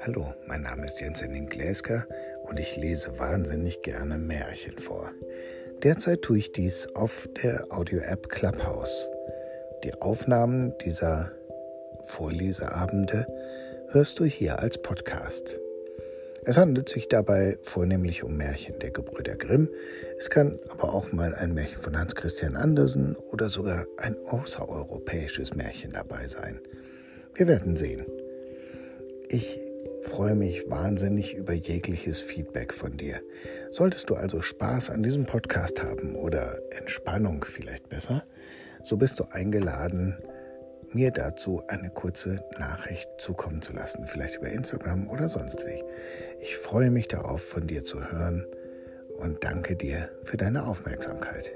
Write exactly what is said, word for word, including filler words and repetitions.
Hallo, mein Name ist Jens Henning Gläsker und ich lese wahnsinnig gerne Märchen vor. Derzeit tue ich dies auf der Audio-App Clubhouse. Die Aufnahmen dieser Vorleseabende hörst du hier als Podcast. Es handelt sich dabei vornehmlich um Märchen der Gebrüder Grimm. Es kann aber auch mal ein Märchen von Hans Christian Andersen oder sogar ein außereuropäisches Märchen dabei sein. Wir werden sehen. Ich freue mich wahnsinnig über jegliches Feedback von dir. Solltest du also Spaß an diesem Podcast haben oder Entspannung vielleicht besser, so bist du eingeladen, mir dazu eine kurze Nachricht zukommen zu lassen, vielleicht über Instagram oder sonst wie. Ich freue mich darauf, von dir zu hören und danke dir für deine Aufmerksamkeit.